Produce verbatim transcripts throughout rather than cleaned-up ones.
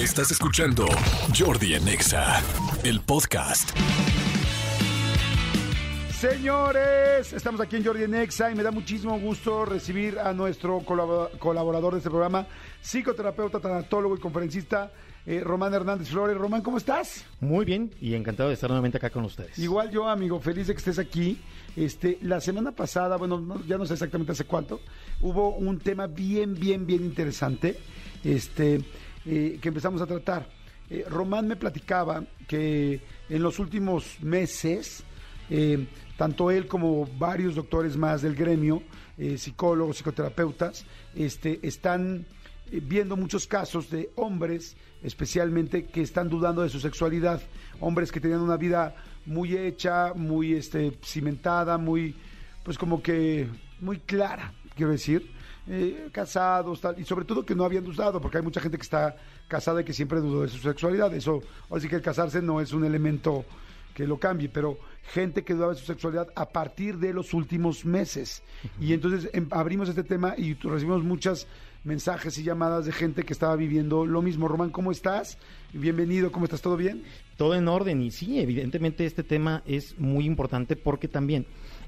Estás escuchando Yordi en Exa, el podcast. Señores, estamos aquí en Yordi en Exa y me da muchísimo gusto recibir a nuestro colaborador de este programa, psicoterapeuta, tanatólogo y conferencista, eh, Román Hernández Flores. Román, ¿cómo estás? Muy bien y encantado de estar nuevamente acá con ustedes. Igual yo, amigo, feliz de que estés aquí. Este, la semana pasada, bueno, no, ya no sé exactamente hace cuánto, hubo un tema bien, bien, bien interesante este, eh, que empezamos a tratar. Eh, Román me platicaba que en los últimos meses... Eh, tanto él como varios doctores más del gremio, eh, psicólogos, psicoterapeutas, este, están viendo muchos casos de hombres, especialmente, que están dudando de su sexualidad. Hombres que tenían una vida muy hecha, muy este, cimentada, muy, pues como que muy clara, quiero decir, eh, casados, tal, y sobre todo que no habían dudado, porque hay mucha gente que está casada y que siempre dudó de su sexualidad. Eso, ahora sí que el casarse no es un elemento que lo cambie, pero gente que dudaba de su sexualidad a partir de los últimos meses. Uh-huh. Y entonces em, abrimos este tema y recibimos muchos mensajes y llamadas de gente que estaba viviendo lo mismo. Román, ¿cómo estás? Bienvenido, ¿cómo estás? ¿Todo bien? Todo en orden y sí, evidentemente este tema es muy importante porque también,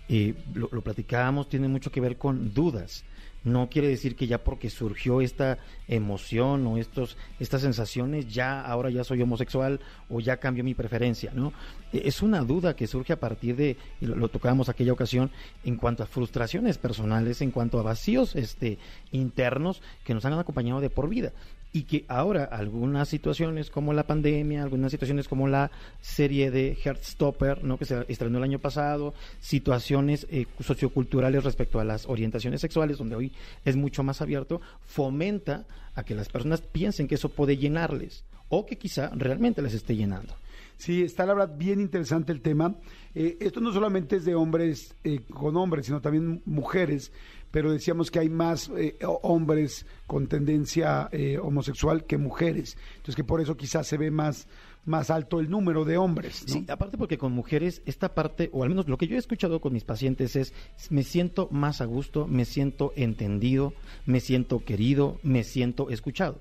eh, lo, lo platicábamos, tiene mucho que ver con dudas. No quiere decir que ya porque surgió esta emoción o estos estas sensaciones, ya ahora ya soy homosexual o ya cambió mi preferencia, ¿no? Es una duda que surge a partir de, lo, lo tocábamos aquella ocasión, en cuanto a frustraciones personales, en cuanto a vacíos este internos que nos han acompañado de por vida. Y que ahora algunas situaciones como la pandemia, algunas situaciones como la serie de Heartstopper, ¿no?, que se estrenó el año pasado, situaciones eh, socioculturales respecto a las orientaciones sexuales, donde hoy es mucho más abierto, fomenta a que las personas piensen que eso puede llenarles o que quizá realmente les esté llenando. Sí, está la verdad bien interesante el tema. Eh, esto no solamente es de hombres eh, con hombres, sino también mujeres, pero decíamos que hay más eh, hombres con tendencia eh, homosexual que mujeres. Entonces que por eso quizás se ve más, más alto el número de hombres, ¿no? Sí, aparte porque con mujeres esta parte, o al menos lo que yo he escuchado con mis pacientes es, me siento más a gusto, me siento entendido, me siento querido, me siento escuchado.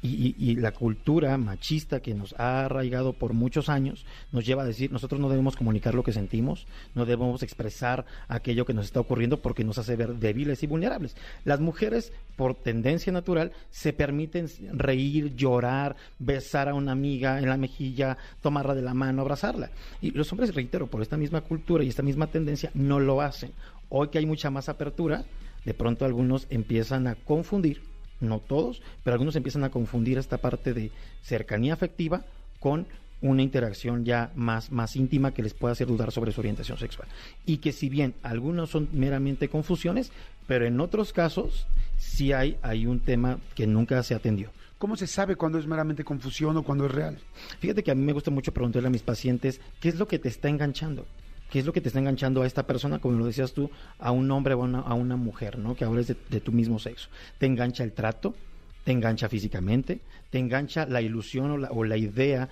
Y, y, y la cultura machista que nos ha arraigado por muchos años nos lleva a decir, nosotros no debemos comunicar lo que sentimos, no debemos expresar aquello que nos está ocurriendo porque nos hace ver débiles y vulnerables. Las mujeres, por tendencia natural, se permiten reír, llorar, besar a una amiga en la mejilla, tomarla de la mano, abrazarla. Y los hombres, reitero, por esta misma cultura y esta misma tendencia, no lo hacen. Hoy que hay mucha más apertura, de pronto algunos empiezan a confundir, no todos, pero algunos empiezan a confundir esta parte de cercanía afectiva con una interacción ya más, más íntima que les pueda hacer dudar sobre su orientación sexual. Y que si bien algunos son meramente confusiones, pero en otros casos sí hay, hay un tema que nunca se atendió. ¿Cómo se sabe cuando es meramente confusión o cuando es real? Fíjate que a mí me gusta mucho preguntarle a mis pacientes, ¿qué es lo que te está enganchando? ¿Qué es lo que te está enganchando a esta persona, como lo decías tú, a un hombre o a una, a una mujer, ¿no?, que ahora es de, de tu mismo sexo? ¿Te engancha el trato? ¿Te engancha físicamente? ¿Te engancha la ilusión o la, o la idea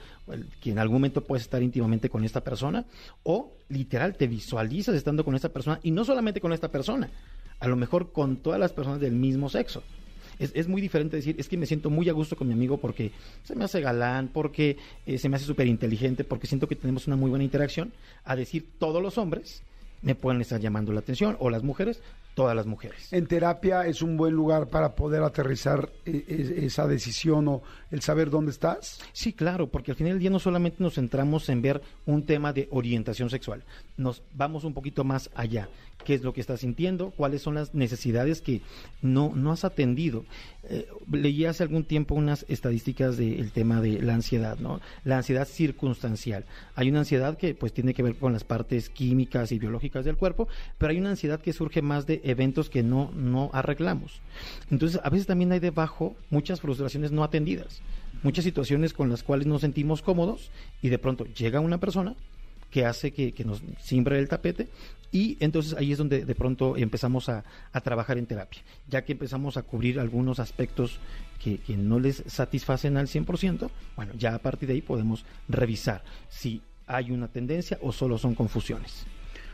que en algún momento puedes estar íntimamente con esta persona? ¿O literal te visualizas estando con esta persona? Y no solamente con esta persona, a lo mejor con todas las personas del mismo sexo. Es, es muy diferente decir, es que me siento muy a gusto con mi amigo porque se me hace galán, porque eh, se me hace súper inteligente, porque siento que tenemos una muy buena interacción, a decir todos los hombres me pueden estar llamando la atención, o las mujeres, todas las mujeres. En terapia es un buen lugar para poder aterrizar esa decisión o el saber dónde estás. Sí, claro, porque al final del día no solamente nos centramos en ver un tema de orientación sexual, nos vamos un poquito más allá. ¿Qué es lo que estás sintiendo? ¿Cuáles son las necesidades que no, no has atendido? Eh, leí hace algún tiempo unas estadísticas del tema de la ansiedad, ¿no? La ansiedad circunstancial. Hay una ansiedad que pues tiene que ver con las partes químicas y biológicas del cuerpo, pero hay una ansiedad que surge más de eventos que no, no arreglamos. Entonces, a veces también hay debajo muchas frustraciones no atendidas, muchas situaciones con las cuales nos sentimos cómodos y de pronto llega una persona que hace que, que nos cimbre el tapete y entonces ahí es donde de pronto empezamos a, a trabajar en terapia, ya que empezamos a cubrir algunos aspectos que, que no les satisfacen al cien por ciento, bueno, ya a partir de ahí podemos revisar si hay una tendencia o solo son confusiones.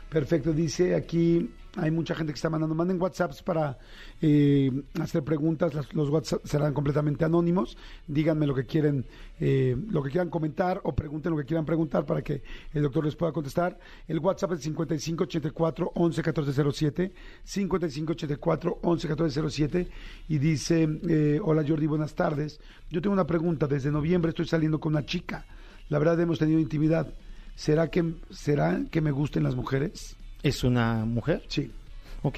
Perfecto, dice aquí, hay mucha gente que está mandando, manden WhatsApps para eh, hacer preguntas, los, los WhatsApps serán completamente anónimos, díganme lo que quieren, eh, lo que quieran comentar o pregunten lo que quieran preguntar para que el doctor les pueda contestar. El WhatsApp es cincuenta y cinco ochenta y cuatro once catorce cero siete, cincuenta y cinco ochenta y cuatro once catorce cero siete, y dice, eh, hola Yordi, buenas tardes, yo tengo una pregunta, desde noviembre estoy saliendo con una chica, la verdad hemos tenido intimidad. ¿Será que, ¿Será que me gusten las mujeres? ¿Es una mujer? Sí. Ok.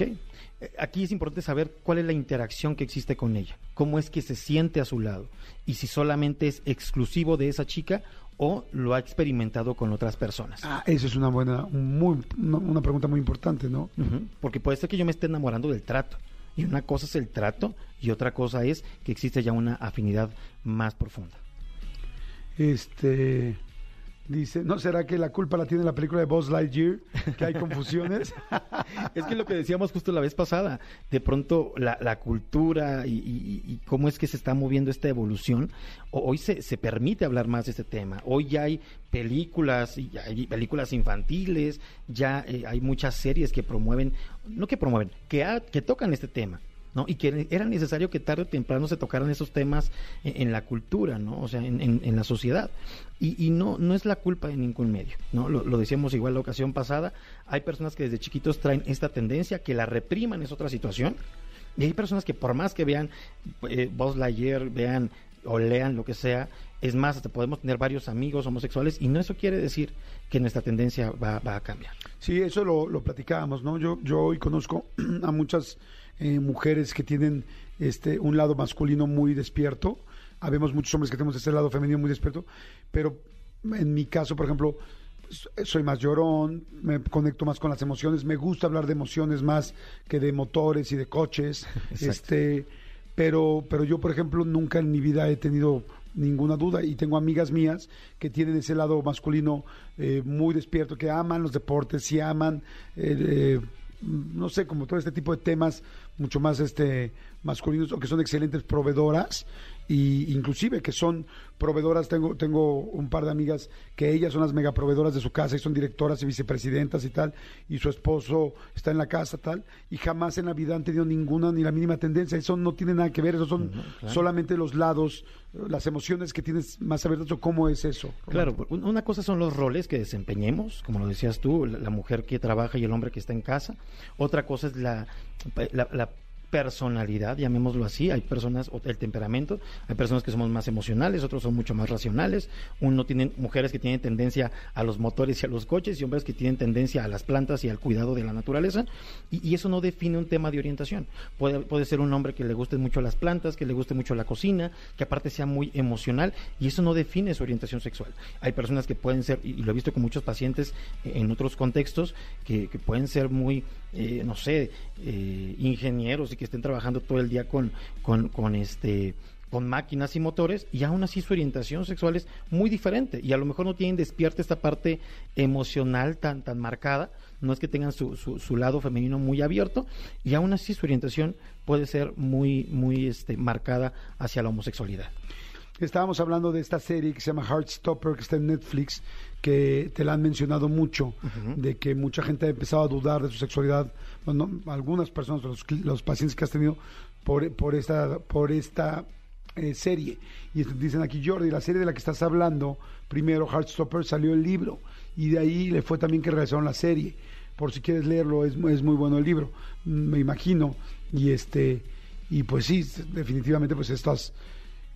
Aquí es importante saber cuál es la interacción que existe con ella, cómo es que se siente a su lado, y si solamente es exclusivo de esa chica o lo ha experimentado con otras personas. Ah, eso es una buena, muy, una pregunta muy importante, ¿no? Uh-huh. Porque puede ser que yo me esté enamorando del trato, y una cosa es el trato y otra cosa es que existe ya una afinidad más profunda. Este... Dice, ¿no será que la culpa la tiene la película de Buzz Lightyear? Que hay confusiones. Es que lo que decíamos justo la vez pasada, de pronto la, la cultura y, y, y cómo es que se está moviendo esta evolución, hoy se, se permite hablar más de este tema. Hoy ya hay películas, ya hay películas infantiles, ya eh, hay muchas series que promueven, no que promueven, que, ha, que tocan este tema, ¿no? Y que era necesario que tarde o temprano se tocaran esos temas en, en la cultura, ¿no? O sea, en, en, en la sociedad. Y, y no, no es la culpa de ningún medio, ¿no? Lo, lo decíamos igual la ocasión pasada, hay personas que desde chiquitos traen esta tendencia, que la repriman es otra situación, y hay personas que por más que vean eh, Buzz Lightyear, vean o lean lo que sea, es más, hasta podemos tener varios amigos homosexuales, y no eso quiere decir que nuestra tendencia va, va a cambiar. Sí, eso lo, lo platicábamos, ¿no? Yo, yo hoy conozco a muchas Eh, mujeres que tienen este un lado masculino muy despierto, habemos muchos hombres que tenemos este lado femenino muy despierto, pero en mi caso, por ejemplo, soy más llorón, me conecto más con las emociones, me gusta hablar de emociones más que de motores y de coches. Exacto. este pero pero yo, por ejemplo, nunca en mi vida he tenido ninguna duda, y tengo amigas mías que tienen ese lado masculino eh, muy despierto, que aman los deportes y aman eh, eh, no sé, como todo este tipo de temas mucho más este masculinos, o que son excelentes proveedoras, y inclusive que son proveedoras. Tengo tengo un par de amigas que ellas son las mega proveedoras de su casa y son directoras y vicepresidentas y tal, y su esposo está en la casa tal, y jamás en la vida han tenido ninguna ni la mínima tendencia. Eso no tiene nada que ver, eso son no, claro. solamente los lados, las emociones que tienes más abiertas, o cómo es eso. Claro, una cosa son los roles que desempeñemos, como lo decías tú, la mujer que trabaja y el hombre que está en casa. Otra cosa es la, la, la personalidad, llamémoslo así. Hay personas, el temperamento, hay personas que somos más emocionales, otros son mucho más racionales. Uno tiene mujeres que tienen tendencia a los motores y a los coches, y hombres que tienen tendencia a las plantas y al cuidado de la naturaleza, y, y eso no define un tema de orientación. Puede, puede ser un hombre que le guste mucho las plantas, que le guste mucho la cocina, que aparte sea muy emocional, y eso no define su orientación sexual. Hay personas que pueden ser, y lo he visto con muchos pacientes en otros contextos, que, que pueden ser muy, eh, no sé, eh, ingenieros, y que estén trabajando todo el día con, con, con este con máquinas y motores, y aún así su orientación sexual es muy diferente, y a lo mejor no tienen despierta esta parte emocional tan, tan marcada. No es que tengan su, su, su lado femenino muy abierto, y aún así su orientación puede ser muy, muy este, marcada hacia la homosexualidad. Estábamos hablando de esta serie que se llama Heartstopper, que está en Netflix, que te la han mencionado mucho, uh-huh. de que mucha gente ha empezado a dudar de su sexualidad. Bueno, algunas personas, los, los pacientes que has tenido por, por esta, por esta eh, serie. Y dicen aquí, Yordi, la serie de la que estás hablando, primero Heartstopper, salió el libro, y de ahí le fue también que realizaron la serie. Por si quieres leerlo, es, es muy bueno el libro, me imagino. Y este y pues sí, definitivamente pues estás...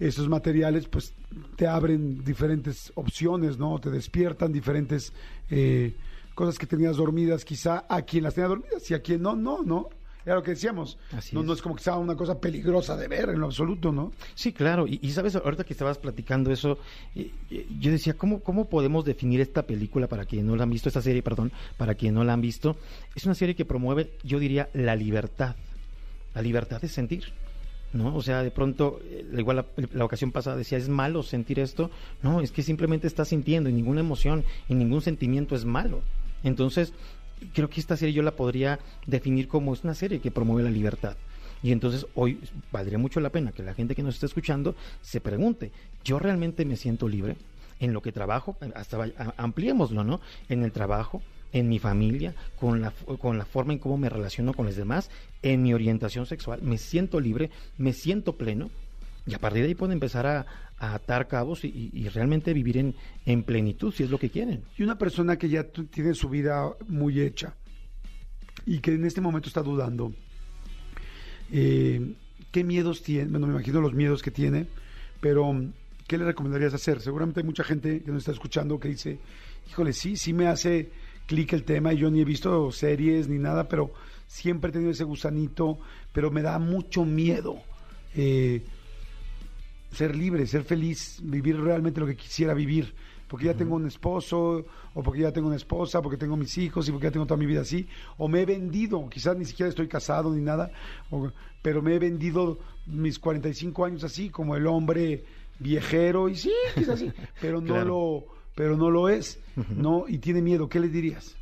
Estos materiales pues te abren diferentes opciones, ¿no? Te despiertan diferentes eh, cosas que tenías dormidas, quizá a quien las tenía dormidas y a quien no, no, no. Era lo que decíamos. Así no, es. No es como que sea una cosa peligrosa de ver en lo absoluto, ¿no? Sí, claro. Y, y sabes, ahorita que estabas platicando eso, eh, yo decía, ¿cómo, ¿cómo podemos definir esta película para quien no la han visto? Esta serie, perdón, para quien no la han visto. Es una serie que promueve, yo diría, la libertad. La libertad de sentir. ¿No? O sea, de pronto, igual la, la ocasión pasada decía, ¿es malo sentir esto? No, es que simplemente estás sintiendo, y ninguna emoción, y ningún sentimiento es malo. Entonces, creo que esta serie yo la podría definir como es una serie que promueve la libertad. Y entonces hoy valdría mucho la pena que la gente que nos está escuchando se pregunte, ¿yo realmente me siento libre en lo que trabajo? Hasta ampliémoslo, ¿no? En el trabajo, en mi familia, con la, con la forma en cómo me relaciono con los demás, en mi orientación sexual, me siento libre, me siento pleno, y a partir de ahí pueden empezar a, a atar cabos y, y realmente vivir en, en plenitud, si es lo que quieren. Y una persona que ya tiene su vida muy hecha y que en este momento está dudando, eh, ¿qué miedos tiene? Bueno, me imagino los miedos que tiene, pero ¿qué le recomendarías hacer? Seguramente hay mucha gente que nos está escuchando que dice, híjole, sí, sí me hace clic el tema, y yo ni he visto series ni nada, pero siempre he tenido ese gusanito, pero me da mucho miedo, eh, ser libre, ser feliz, vivir realmente lo que quisiera vivir, porque ya uh-huh. tengo un esposo, o porque ya tengo una esposa, porque tengo mis hijos, y porque ya tengo toda mi vida así, o me he vendido, quizás ni siquiera estoy casado ni nada, o, pero me he vendido mis cuarenta y cinco años así, como el hombre viejero, y sí, quizás sí, pero no claro. lo, pero no lo es, uh-huh. no, y tiene miedo. ¿Qué le dirías?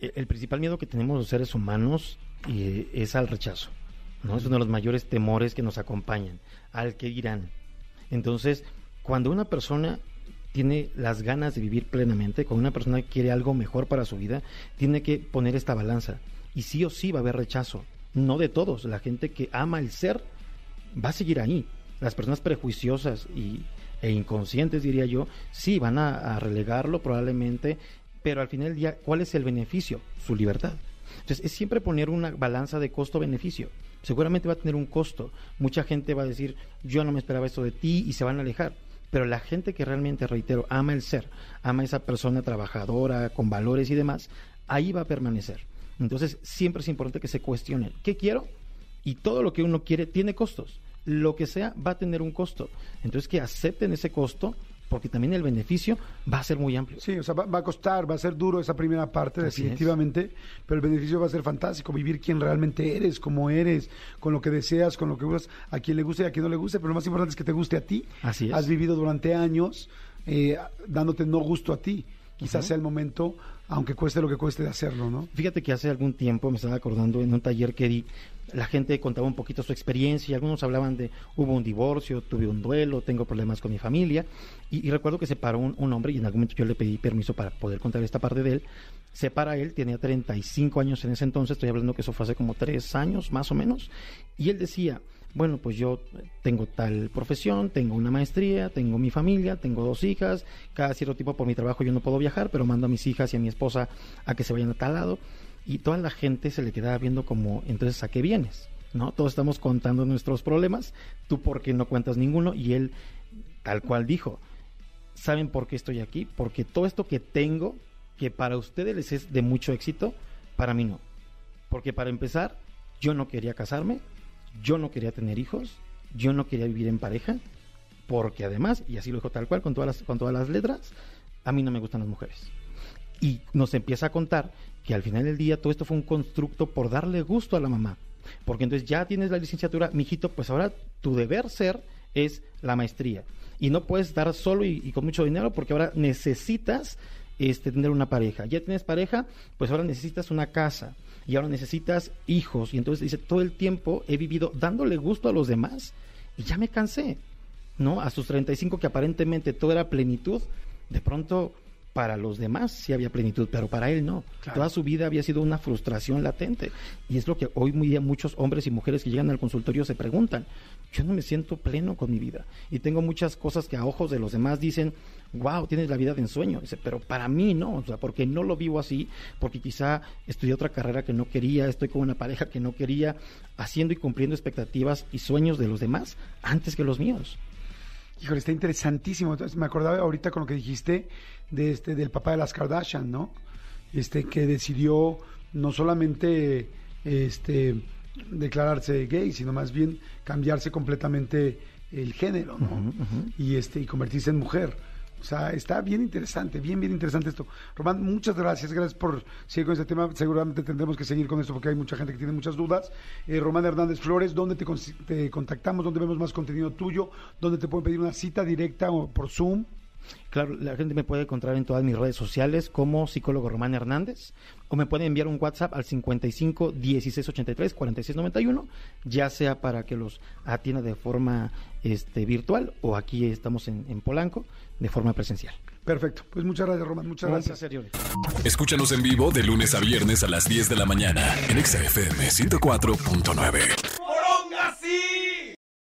El, el principal miedo que tenemos los seres humanos eh, es al rechazo, ¿no? Es uno de los mayores temores que nos acompañan, al que irán. Entonces, cuando una persona tiene las ganas de vivir plenamente, cuando una persona quiere algo mejor para su vida, tiene que poner esta balanza, y sí o sí va a haber rechazo, no de todos, la gente que ama el ser va a seguir ahí, las personas prejuiciosas y, e inconscientes, diría yo, sí van a, a relegarlo probablemente, pero al final del día, ¿cuál es el beneficio? Su libertad. Entonces, es siempre poner una balanza de costo-beneficio. Seguramente va a tener un costo. Mucha gente va a decir, yo no me esperaba esto de ti, y se van a alejar. Pero la gente que realmente, reitero, ama el ser, ama a esa persona trabajadora, con valores y demás, ahí va a permanecer. Entonces, siempre es importante que se cuestionen, ¿qué quiero? Y todo lo que uno quiere tiene costos. Lo que sea va a tener un costo. Entonces, que acepten ese costo, porque también el beneficio va a ser muy amplio. Sí, o sea, va, va a costar, va a ser duro esa primera parte, así definitivamente, es. Pero el beneficio va a ser fantástico, vivir quien realmente eres, como eres, con lo que deseas, con lo que gustas, a quien le guste y a quien no le guste, pero lo más importante es que te guste a ti. Así es. Has vivido durante años eh, dándote no gusto a ti. Quizás uh-huh. sea el momento, aunque cueste lo que cueste, de hacerlo, ¿no? Fíjate que hace algún tiempo, me estaba acordando en un taller que di, la gente contaba un poquito su experiencia, y algunos hablaban de, hubo un divorcio, tuve un duelo, tengo problemas con mi familia, y, y recuerdo que se paró un, un hombre, y en algún momento yo le pedí permiso para poder contar esta parte de él. Se para él, tenía treinta y cinco años en ese entonces, estoy hablando que eso fue hace como tres años, más o menos, y él decía, bueno, pues yo tengo tal profesión, tengo una maestría, tengo mi familia, tengo dos hijas, cada cierto tiempo por mi trabajo yo no puedo viajar, pero mando a mis hijas y a mi esposa a que se vayan a tal lado, y toda la gente se le quedaba viendo como, entonces, ¿a qué vienes? ¿No? Todos estamos contando nuestros problemas, tú por qué no cuentas ninguno, y él tal cual dijo, ¿saben por qué estoy aquí? Porque todo esto que tengo, que para ustedes les es de mucho éxito, para mí no, porque para empezar, yo no quería casarme, yo no quería tener hijos, yo no quería vivir en pareja, porque además, y así lo dijo tal cual, con todas las, con todas las letras, a mí no me gustan las mujeres. Y nos empieza a contar que al final del día todo esto fue un constructo por darle gusto a la mamá, porque entonces ya tienes la licenciatura, mijito, pues ahora tu deber ser es la maestría, y no puedes estar solo y, y con mucho dinero, porque ahora necesitas este, tener una pareja, ya tienes pareja, pues ahora necesitas una casa, y ahora necesitas hijos, y entonces dice, todo el tiempo he vivido dándole gusto a los demás, y ya me cansé, ¿no? A sus treinta y cinco, que aparentemente todo era plenitud, de pronto para los demás sí había plenitud, pero para él no, claro. Toda su vida había sido una frustración latente, y es lo que hoy muy día muchos hombres y mujeres que llegan al consultorio se preguntan, yo no me siento pleno con mi vida, y tengo muchas cosas que a ojos de los demás dicen, wow, tienes la vida de ensueño, dice, pero para mí no, o sea, porque no lo vivo así, porque quizá estudié otra carrera que no quería, estoy con una pareja que no quería, haciendo y cumpliendo expectativas y sueños de los demás antes que los míos. Híjole, está interesantísimo. Entonces, me acordaba ahorita con lo que dijiste de este, del papá de las Kardashian, ¿no? Este, que decidió no solamente este, declararse gay, sino más bien cambiarse completamente el género, ¿no? Uh-huh, uh-huh. Y este, y convertirse en mujer. O sea, está bien interesante, bien, bien interesante esto. Román, muchas gracias, gracias por seguir con este tema. Seguramente tendremos que seguir con esto porque hay mucha gente que tiene muchas dudas. Eh, Román Hernández Flores, ¿dónde te, con- te contactamos? ¿Dónde vemos más contenido tuyo? ¿Dónde te pueden pedir una cita directa o por Zoom? Claro, la gente me puede encontrar en todas mis redes sociales como psicólogo Román Hernández, o me pueden enviar un WhatsApp al cincuenta y cinco dieciséis ochenta y tres cuarenta y seis noventa y uno, ya sea para que los atienda de forma este, virtual, o aquí estamos en, en Polanco de forma presencial. Perfecto. Pues muchas gracias, Román. Muchas gracias. gracias. Escúchanos en vivo de lunes a viernes a las diez de la mañana en Exa F M ciento cuatro punto nueve.